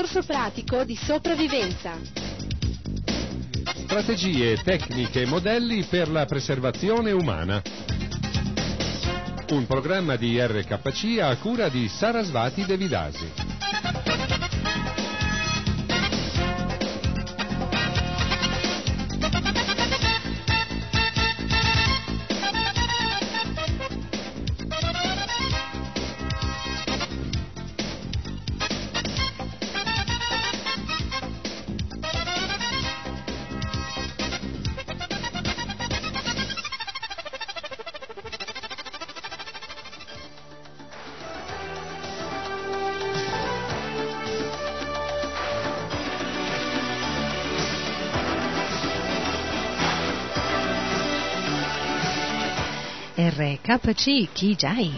Corso pratico di sopravvivenza. Strategie, tecniche e modelli per la preservazione umana. Un programma di RKC a cura di Sarasvati Devi Dasi. RKC Kijai.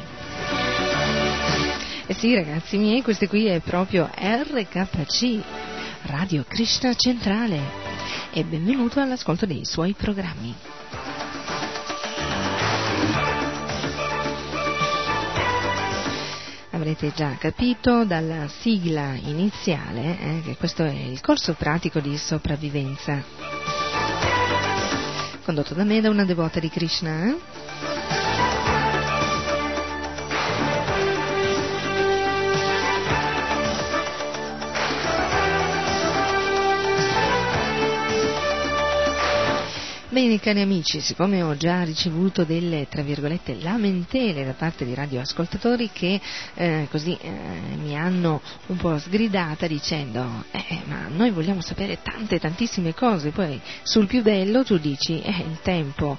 Eh sì, ragazzi miei, questo qui è proprio RKC, Radio Krishna Centrale, e benvenuto all'ascolto dei suoi programmi. Avrete già capito dalla sigla iniziale che questo è il corso pratico di sopravvivenza, condotto da me, da una devota di Krishna. Bene, cari amici, siccome ho già ricevuto delle, tra virgolette, lamentele da parte di radioascoltatori che mi hanno un po' sgridata dicendo ma noi vogliamo sapere tantissime cose, poi sul più bello tu dici il tempo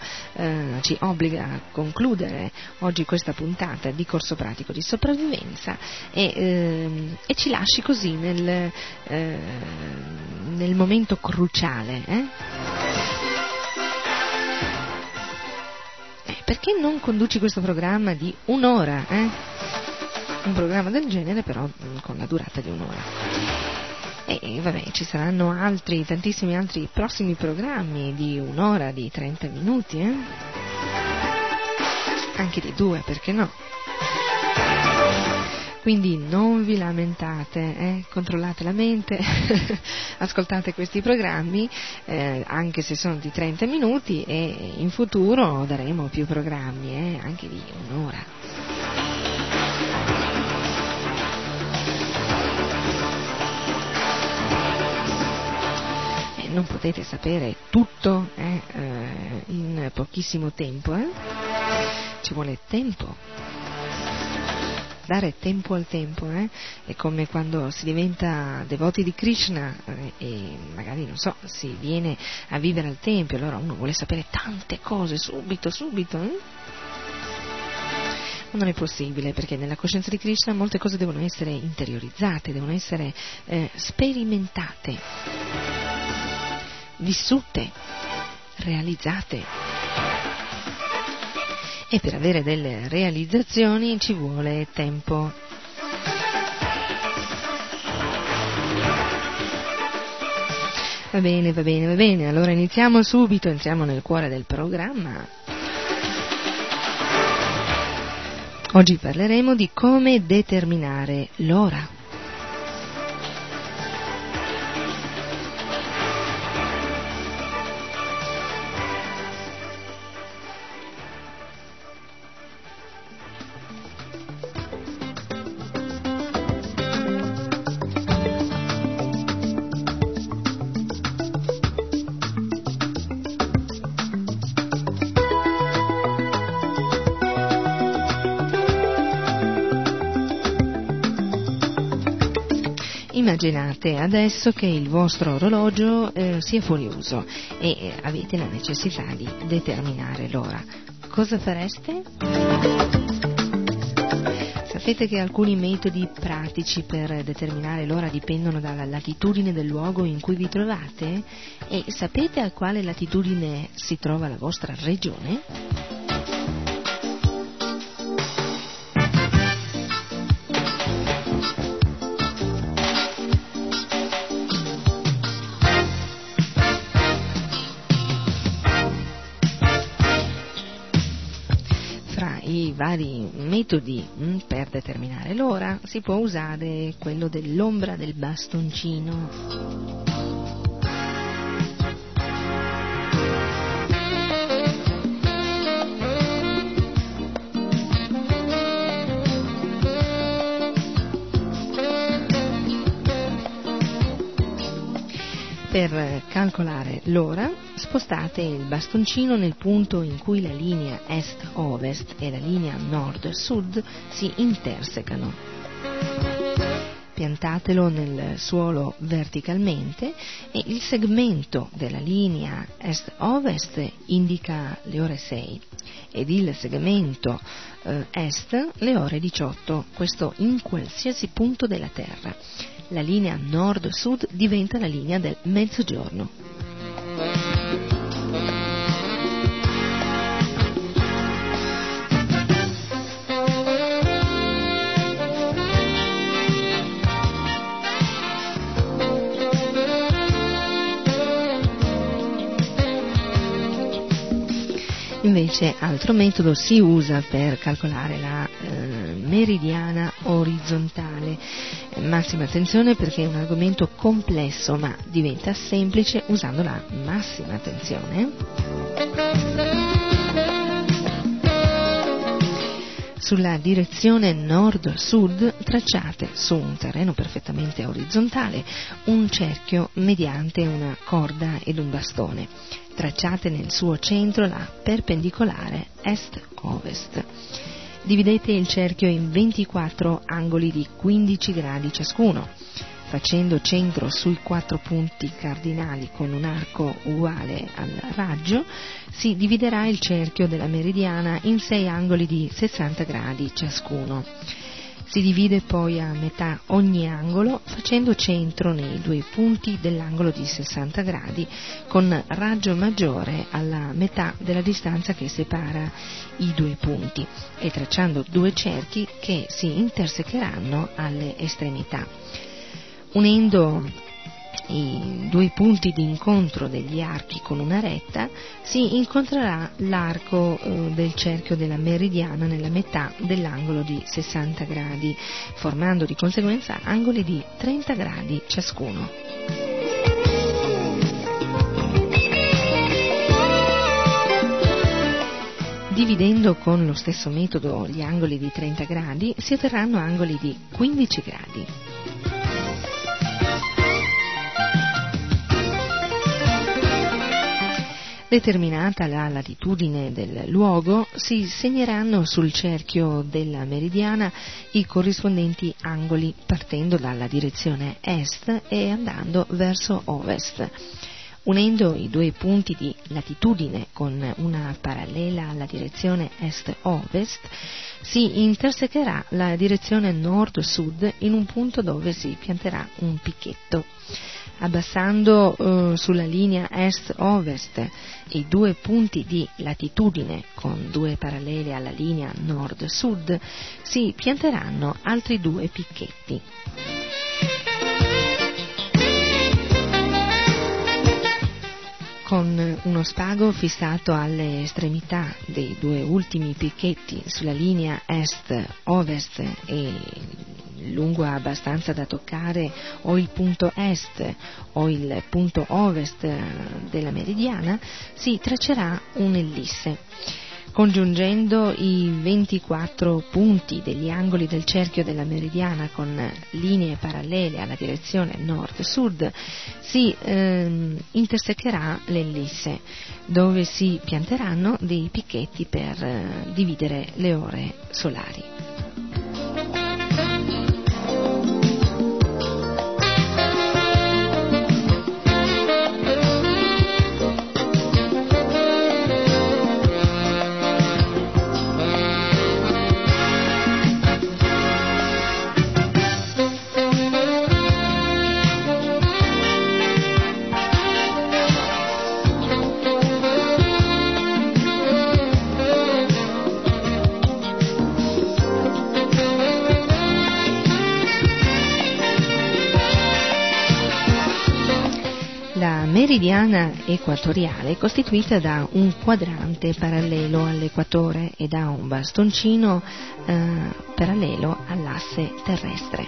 ci obbliga a concludere oggi questa puntata di corso pratico di sopravvivenza e ci lasci così nel momento cruciale, Perché non conduci questo programma di un'ora? Un programma del genere però con la durata di un'ora. E vabbè, ci saranno altri, tantissimi altri prossimi programmi di un'ora, di 30 minuti, Anche di 2, perché no? Quindi non vi lamentate, controllate la mente, ascoltate questi programmi, anche se sono di 30 minuti, e in futuro daremo più programmi, anche di un'ora. Non potete sapere tutto in pochissimo tempo, Ci vuole tempo. Dare tempo al tempo, È come quando si diventa devoti di Krishna e magari, non so, si viene a vivere al tempio, allora uno vuole sapere tante cose subito, Ma non è possibile, perché nella coscienza di Krishna molte cose devono essere interiorizzate, devono essere sperimentate, vissute, realizzate. E per avere delle realizzazioni ci vuole tempo. Va bene, allora iniziamo subito, entriamo nel cuore del programma. Oggi parleremo di come determinare l'ora. Immaginate adesso che il vostro orologio sia fuori uso e avete la necessità di determinare l'ora. Cosa fareste? Sapete che alcuni metodi pratici per determinare l'ora dipendono dalla latitudine del luogo in cui vi trovate? E sapete a quale latitudine si trova la vostra regione? i vari metodi per determinare l'ora, si può usare quello dell'ombra del bastoncino. Per calcolare l'ora spostate il bastoncino nel punto in cui la linea est-ovest e la linea nord-sud si intersecano. Piantatelo nel suolo verticalmente e il segmento della linea est-ovest indica le ore 6 ed il segmento est le ore 18, questo in qualsiasi punto della Terra. La linea nord-sud diventa la linea del mezzogiorno. Invece altro metodo si usa per calcolare la meridiana orizzontale. Massima attenzione perché è un argomento complesso, ma diventa semplice usando la massima attenzione. Sulla direzione nord-sud tracciate su un terreno perfettamente orizzontale un cerchio mediante una corda ed un bastone. Tracciate nel suo centro la perpendicolare est-ovest. Dividete il cerchio in 24 angoli di 15 gradi ciascuno, facendo centro sui 4 punti cardinali con un arco uguale al raggio. Si dividerà il cerchio della meridiana in 6 angoli di 60 gradi ciascuno. Si divide poi a metà ogni angolo facendo centro nei 2 punti dell'angolo di 60 gradi con raggio maggiore alla metà della distanza che separa i 2 punti e tracciando 2 cerchi che si intersecheranno alle estremità. Unendo i 2 punti di incontro degli archi con una retta si incontrerà l'arco del cerchio della meridiana nella metà dell'angolo di 60 gradi, formando di conseguenza angoli di 30 gradi ciascuno. Dividendo con lo stesso metodo gli angoli di 30 gradi si otterranno angoli di 15 gradi. Determinata la latitudine del luogo, si segneranno sul cerchio della meridiana i corrispondenti angoli partendo dalla direzione est e andando verso ovest. Unendo i 2 punti di latitudine con una parallela alla direzione est-ovest, si intersecherà la direzione nord-sud in un punto dove si pianterà un picchetto. Abbassando sulla linea est-ovest i 2 punti di latitudine con 2 parallele alla linea nord-sud, si pianteranno altri 2 picchetti. Con uno spago fissato alle estremità dei 2 ultimi picchetti sulla linea est-ovest e lungo abbastanza da toccare o il punto est o il punto ovest della meridiana, si traccerà un'ellisse. Congiungendo i 24 punti degli angoli del cerchio della meridiana con linee parallele alla direzione nord-sud, si intersecherà l'ellisse, dove si pianteranno dei picchetti per dividere le ore solari. meridiana equatoriale è costituita da un quadrante parallelo all'equatore e da un bastoncino parallelo all'asse terrestre.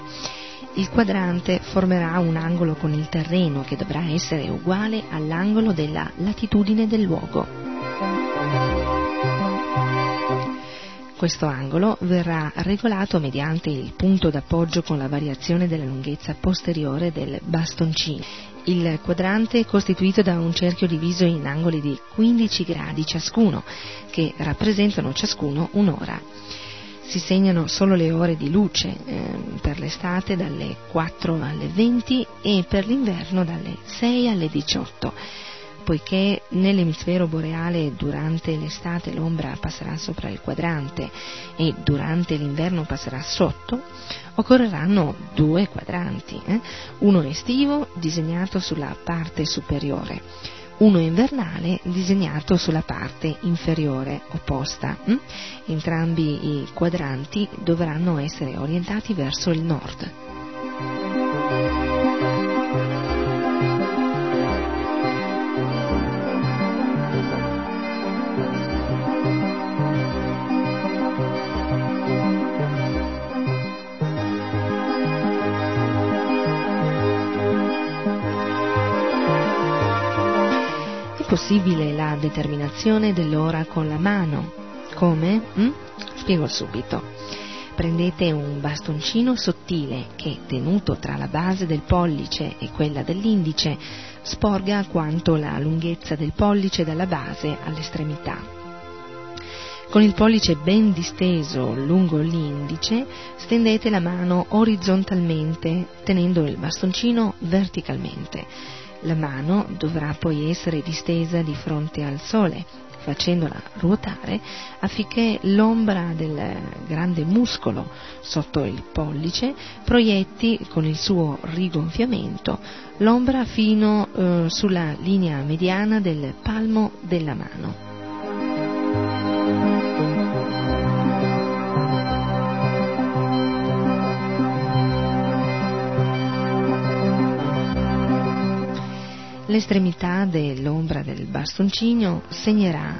Il quadrante formerà un angolo con il terreno che dovrà essere uguale all'angolo della latitudine del luogo. Questo angolo verrà regolato mediante il punto d'appoggio con la variazione della lunghezza posteriore del bastoncino. Il quadrante è costituito da un cerchio diviso in angoli di 15 gradi ciascuno, che rappresentano ciascuno un'ora. Si segnano solo le ore di luce, per l'estate dalle 4 alle 20 e per l'inverno dalle 6 alle 18. Poiché nell'emisfero boreale durante l'estate l'ombra passerà sopra il quadrante e durante l'inverno passerà sotto, occorreranno 2 quadranti, uno estivo disegnato sulla parte superiore, uno invernale disegnato sulla parte inferiore opposta. Entrambi i quadranti dovranno essere orientati verso il nord. Possibile la determinazione dell'ora con la mano. Come? Spiego subito. Prendete un bastoncino sottile che, tenuto tra la base del pollice e quella dell'indice, sporga quanto la lunghezza del pollice dalla base all'estremità. Con il pollice ben disteso lungo l'indice, stendete la mano orizzontalmente, tenendo il bastoncino verticalmente. La mano dovrà poi essere distesa di fronte al sole, facendola ruotare affinché l'ombra del grande muscolo sotto il pollice proietti con il suo rigonfiamento l'ombra fino sulla linea mediana del palmo della mano. L'estremità dell'ombra del bastoncino segnerà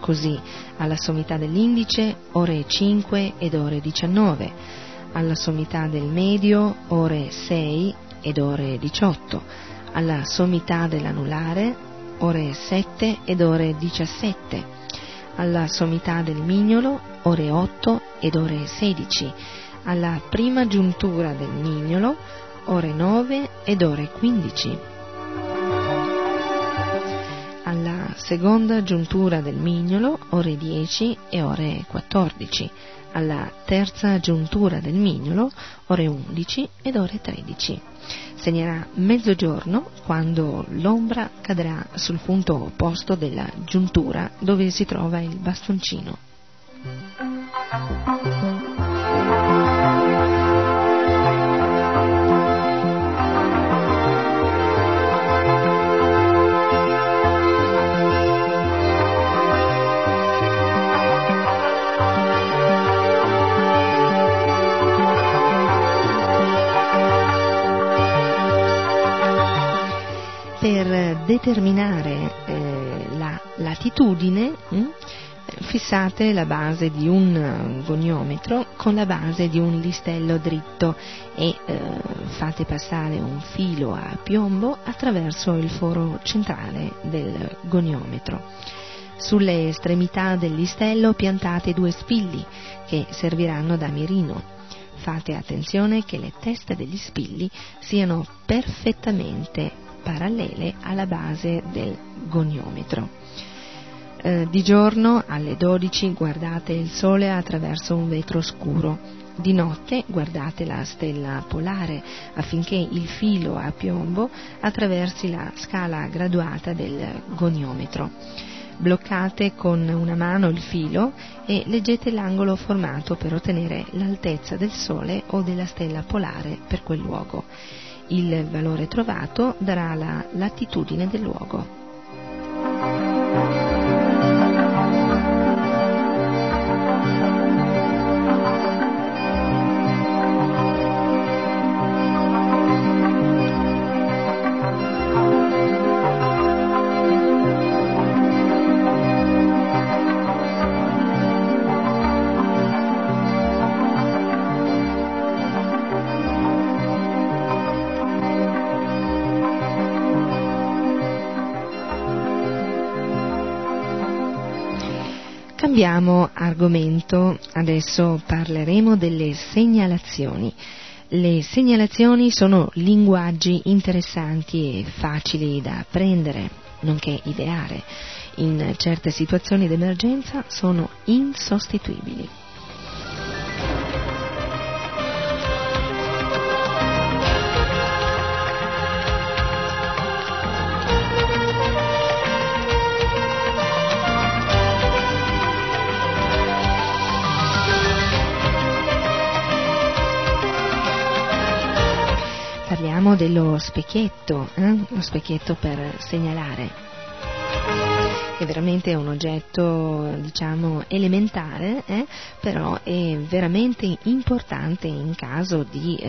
così alla sommità dell'indice ore 5 ed ore 19, alla sommità del medio ore 6 ed ore 18, alla sommità dell'anulare ore 7 ed ore 17, alla sommità del mignolo ore 8 ed ore 16, alla prima giuntura del mignolo ore 9 ed ore 15. Alla seconda giuntura del mignolo ore 10 e ore 14, alla terza giuntura del mignolo ore 11 ed ore 13. Segnerà mezzogiorno quando l'ombra cadrà sul punto opposto della giuntura dove si trova il bastoncino. Per determinare la latitudine, fissate la base di un goniometro con la base di un listello dritto e fate passare un filo a piombo attraverso il foro centrale del goniometro. Sulle estremità del listello piantate 2 spilli che serviranno da mirino. Fate attenzione che le teste degli spilli siano perfettamente parallele alla base del goniometro. Di giorno alle 12 guardate il sole attraverso un vetro scuro, di notte guardate la stella polare affinché il filo a piombo attraversi la scala graduata del goniometro. Bloccate con una mano il filo e leggete l'angolo formato per ottenere l'altezza del sole o della stella polare per quel luogo. Il valore trovato darà la latitudine del luogo. Cambiamo argomento, adesso parleremo delle segnalazioni. Le segnalazioni sono linguaggi interessanti e facili da apprendere, nonché ideare. In certe situazioni d'emergenza sono insostituibili. Parliamo dello specchietto, lo specchietto per segnalare. È veramente un oggetto, elementare, però è veramente importante in caso di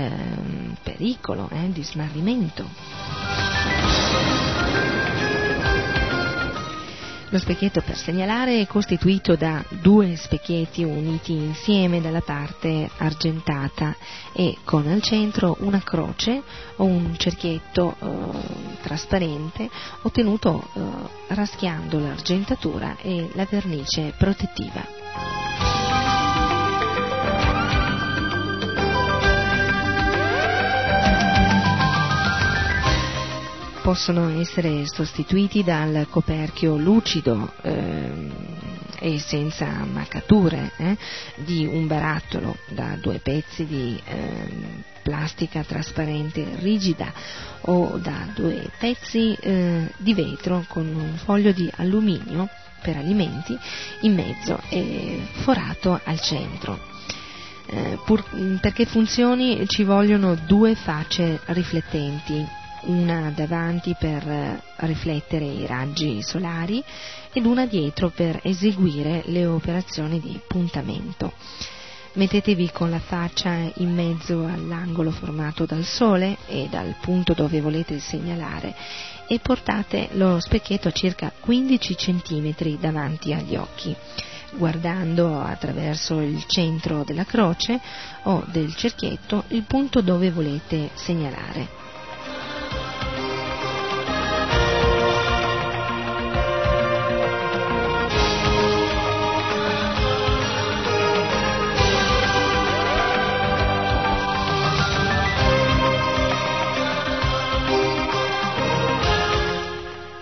pericolo, di smarrimento. Lo specchietto per segnalare è costituito da due specchietti uniti insieme dalla parte argentata e con al centro una croce o un cerchietto trasparente ottenuto raschiando l'argentatura e la vernice protettiva. Possono essere sostituiti dal coperchio lucido e senza maccature di un barattolo da due pezzi di plastica trasparente rigida o da due pezzi di vetro con un foglio di alluminio per alimenti in mezzo e forato al centro. Perché funzioni ci vogliono due facce riflettenti, una davanti per riflettere i raggi solari ed una dietro per eseguire le operazioni di puntamento. Mettetevi con la faccia in mezzo all'angolo formato dal sole e dal punto dove volete segnalare e portate lo specchietto a circa 15 cm davanti agli occhi, guardando attraverso il centro della croce o del cerchietto il punto dove volete segnalare.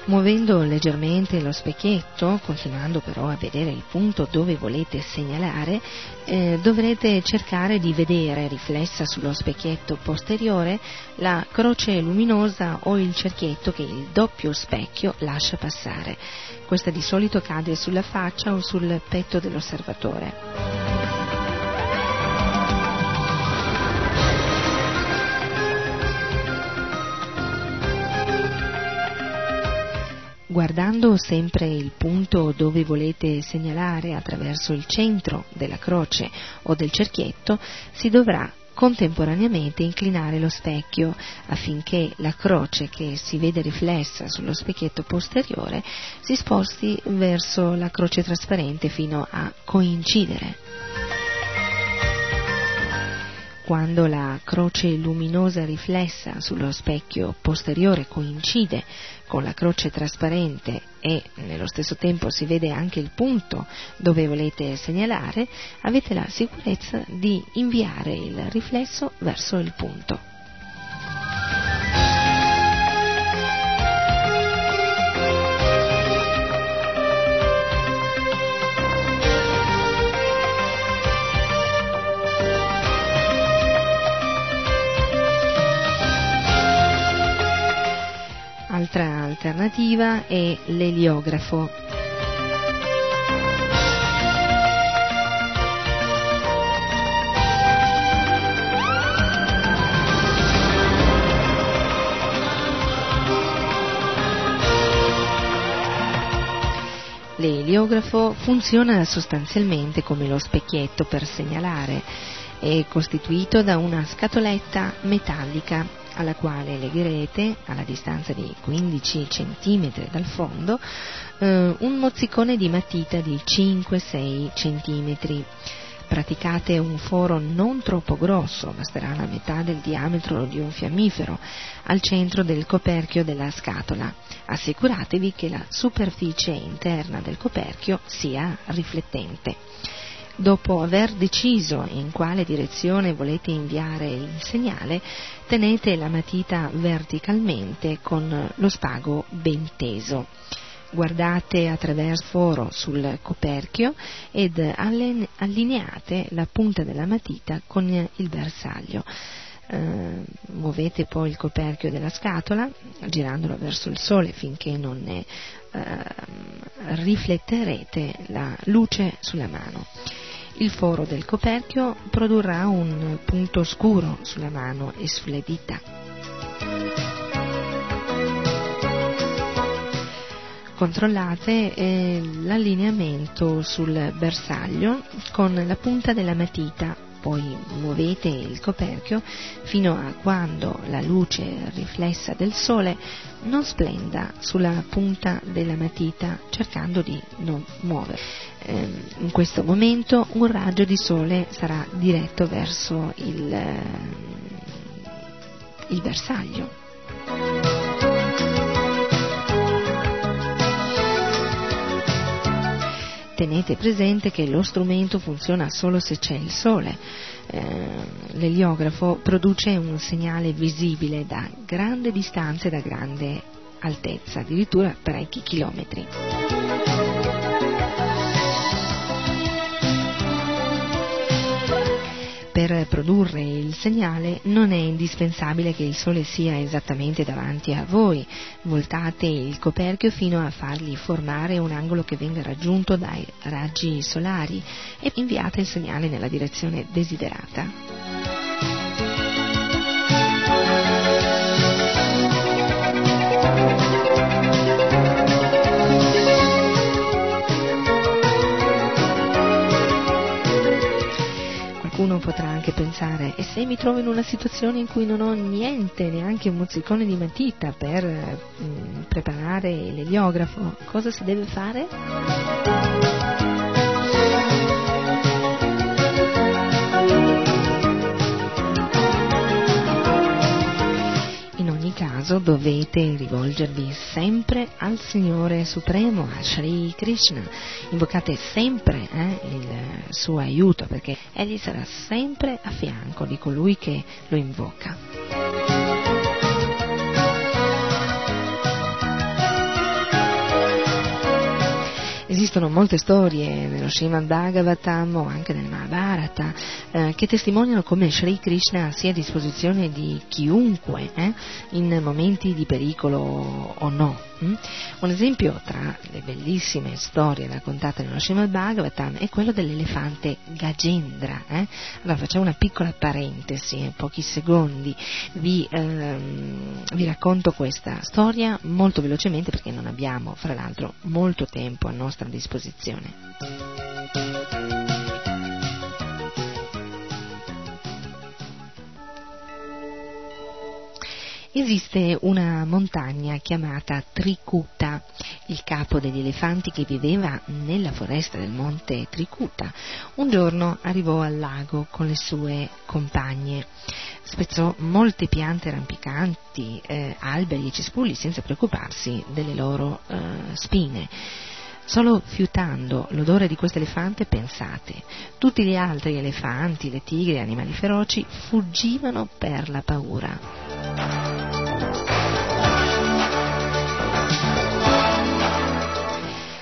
Muovendo leggermente lo specchietto, continuando però a vedere il punto dove volete segnalare, dovrete cercare di vedere riflessa sullo specchietto posteriore la croce luminosa o il cerchietto che il doppio specchio lascia passare. Questa di solito cade sulla faccia o sul petto dell'osservatore. Guardando sempre il punto dove volete segnalare attraverso il centro della croce o del cerchietto, si dovrà contemporaneamente inclinare lo specchio affinché la croce che si vede riflessa sullo specchietto posteriore si sposti verso la croce trasparente fino a coincidere. Quando la croce luminosa riflessa sullo specchio posteriore coincide con la croce trasparente e nello stesso tempo si vede anche il punto dove volete segnalare, avete la sicurezza di inviare il riflesso verso il punto. Altra alternativa è l'eliografo. L'eliografo funziona sostanzialmente come lo specchietto per segnalare. È costituito da una scatoletta metallica alla quale legherete, alla distanza di 15 cm dal fondo, un mozzicone di matita di 5-6 cm. praticate un foro non troppo grosso, basterà la metà del diametro di un fiammifero, al centro del coperchio della scatola. Assicuratevi che la superficie interna del coperchio sia riflettente. Dopo aver deciso in quale direzione volete inviare il segnale, tenete la matita verticalmente con lo spago ben teso. Guardate attraverso il foro sul coperchio ed allineate la punta della matita con il bersaglio. Muovete poi il coperchio della scatola, girandolo verso il sole finché non ne rifletterete la luce sulla mano. Il foro del coperchio produrrà un punto scuro sulla mano e sulle dita. Controllate l'allineamento sul bersaglio con la punta della matita, poi muovete il coperchio fino a quando la luce riflessa del sole non splenda sulla punta della matita, cercando di non muovere. In questo momento un raggio di sole sarà diretto verso il bersaglio. Tenete presente che lo strumento funziona solo se c'è il sole. L'eliografo produce un segnale visibile da grande distanza e da grande altezza, addirittura parecchi chilometri. Per produrre il segnale non è indispensabile che il sole sia esattamente davanti a voi. Voltate il coperchio fino a fargli formare un angolo che venga raggiunto dai raggi solari e inviate il segnale nella direzione desiderata. Uno potrà anche pensare: e se mi trovo in una situazione in cui non ho niente, neanche un mozzicone di matita per preparare l'eliografo, cosa si deve fare? In ogni caso dovete rivolgervi sempre al Signore Supremo, a Shri Krishna. Invocate sempre il suo aiuto, perché egli sarà sempre a fianco di colui che lo invoca. Esistono molte storie nello Shrimad Bhagavatam o anche nel Mahabharata che testimoniano come Shri Krishna sia a disposizione di chiunque in momenti di pericolo o no. Un esempio tra le bellissime storie raccontate nello Shrimad Bhagavatam è quello dell'elefante Gajendra. Allora facciamo una piccola parentesi, in pochi secondi vi racconto questa storia molto velocemente, perché non abbiamo fra l'altro molto tempo a nostra disposizione. Esiste una montagna chiamata Tricuta. Il capo degli elefanti, che viveva nella foresta del monte Tricuta, un giorno arrivò al lago con le sue compagne. Spezzò molte piante rampicanti, alberi e cespugli, senza preoccuparsi delle loro spine. Solo fiutando l'odore di questo elefante, pensate, tutti gli altri elefanti, le tigri, gli animali feroci fuggivano per la paura.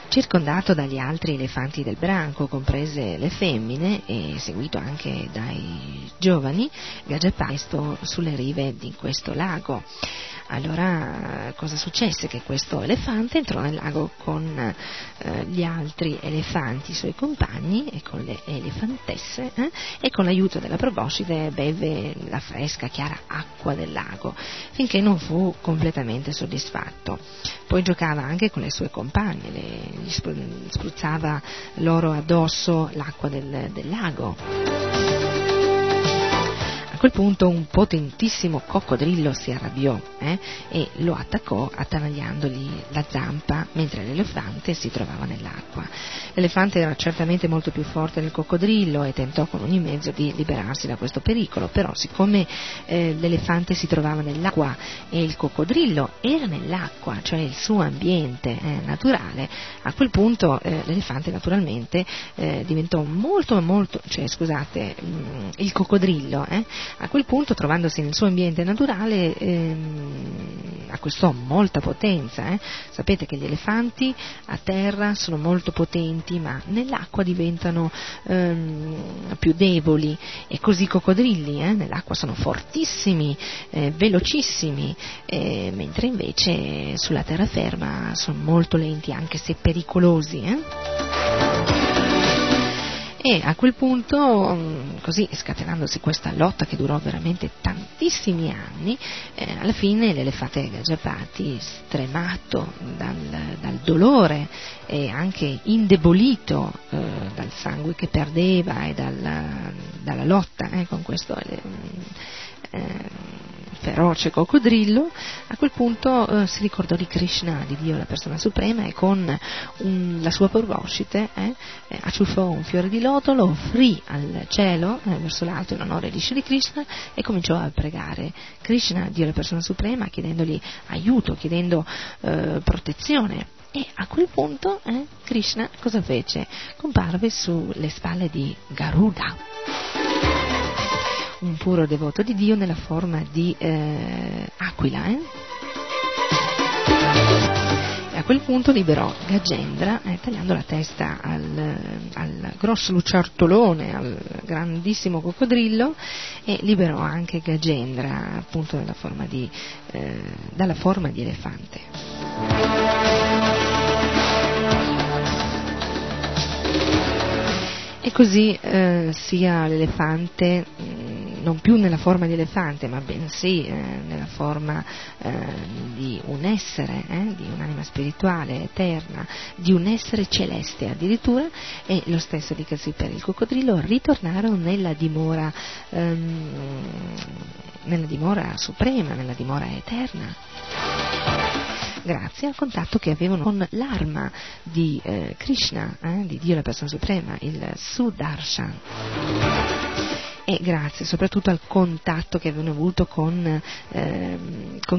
Circondato dagli altri elefanti del branco, comprese le femmine, e seguito anche dai giovani, Gajapasto sulle rive di questo lago. Allora, cosa successe? Che questo elefante entrò nel lago con gli altri elefanti, i suoi compagni, e con le elefantesse, e con l'aiuto della proboscide beve la fresca, chiara acqua del lago, finché non fu completamente soddisfatto. Poi giocava anche con le sue compagne, gli spruzzava loro addosso l'acqua del lago. quel punto un potentissimo coccodrillo si arrabbiò e lo attaccò attanagliandogli la zampa mentre l'elefante si trovava nell'acqua. L'elefante era certamente molto più forte del coccodrillo e tentò con ogni mezzo di liberarsi da questo pericolo, però siccome l'elefante si trovava nell'acqua e il coccodrillo era nell'acqua, cioè il suo ambiente naturale, a quel punto l'elefante naturalmente diventò il coccodrillo a quel punto, trovandosi nel suo ambiente naturale, acquistò molta potenza. Sapete che gli elefanti a terra sono molto potenti, ma nell'acqua diventano più deboli, e così i coccodrilli nell'acqua sono fortissimi, velocissimi, mentre invece sulla terraferma sono molto lenti, anche se pericolosi. E a quel punto, così scatenandosi questa lotta che durò veramente tantissimi anni, alla fine l'elefante Gajapati, stremato dal dolore e anche indebolito dal sangue che perdeva e dalla lotta con questo feroce coccodrillo, a quel punto si ricordò di Krishna, di Dio, la persona suprema, e con la sua proboscite acciuffò un fiore di loto, lo offrì al cielo verso l'alto in onore di Shri Krishna, e cominciò a pregare Krishna, Dio, la persona suprema, chiedendogli aiuto, chiedendo protezione. E a quel punto Krishna cosa fece? Comparve sulle spalle di Garuda, un puro devoto di Dio, nella forma di aquila. E a quel punto liberò Gajendra tagliando la testa al grosso lucertolone, al grandissimo coccodrillo, e liberò anche Gajendra appunto dalla forma di elefante. E così sia l'elefante non più nella forma di elefante, ma bensì nella forma di un essere, di un'anima spirituale eterna, di un essere celeste addirittura, e lo stesso dicasi per il coccodrillo, ritornarono nella dimora suprema, nella dimora eterna, grazie al contatto che avevano con l'arma di Krishna, di Dio la persona suprema, il Sudarshan, e grazie soprattutto al contatto che avevano avuto con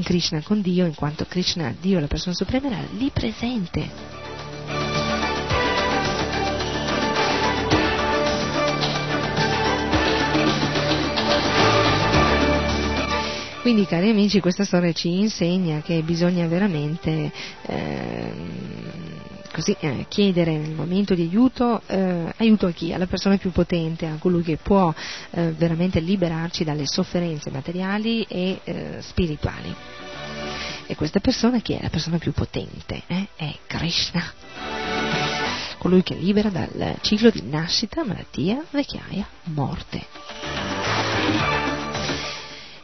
Krishna, con Dio, in quanto Krishna, Dio la persona suprema, era lì presente. Quindi, cari amici, questa storia ci insegna che bisogna veramente chiedere nel momento di aiuto, aiuto a chi? Alla persona più potente, a colui che può veramente liberarci dalle sofferenze materiali e spirituali. E questa persona chi è? La persona più potente è Krishna, colui che libera dal ciclo di nascita, malattia, vecchiaia, morte.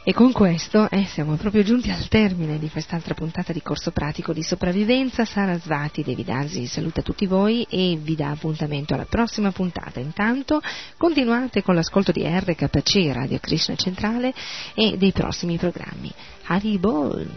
E con questo siamo proprio giunti al termine di quest'altra puntata di Corso Pratico di Sopravvivenza. Sarasvati Devi Dasi saluta tutti voi e vi dà appuntamento alla prossima puntata. Intanto continuate con l'ascolto di RKC, Radio Krishna Centrale, e dei prossimi programmi. Hari Bol!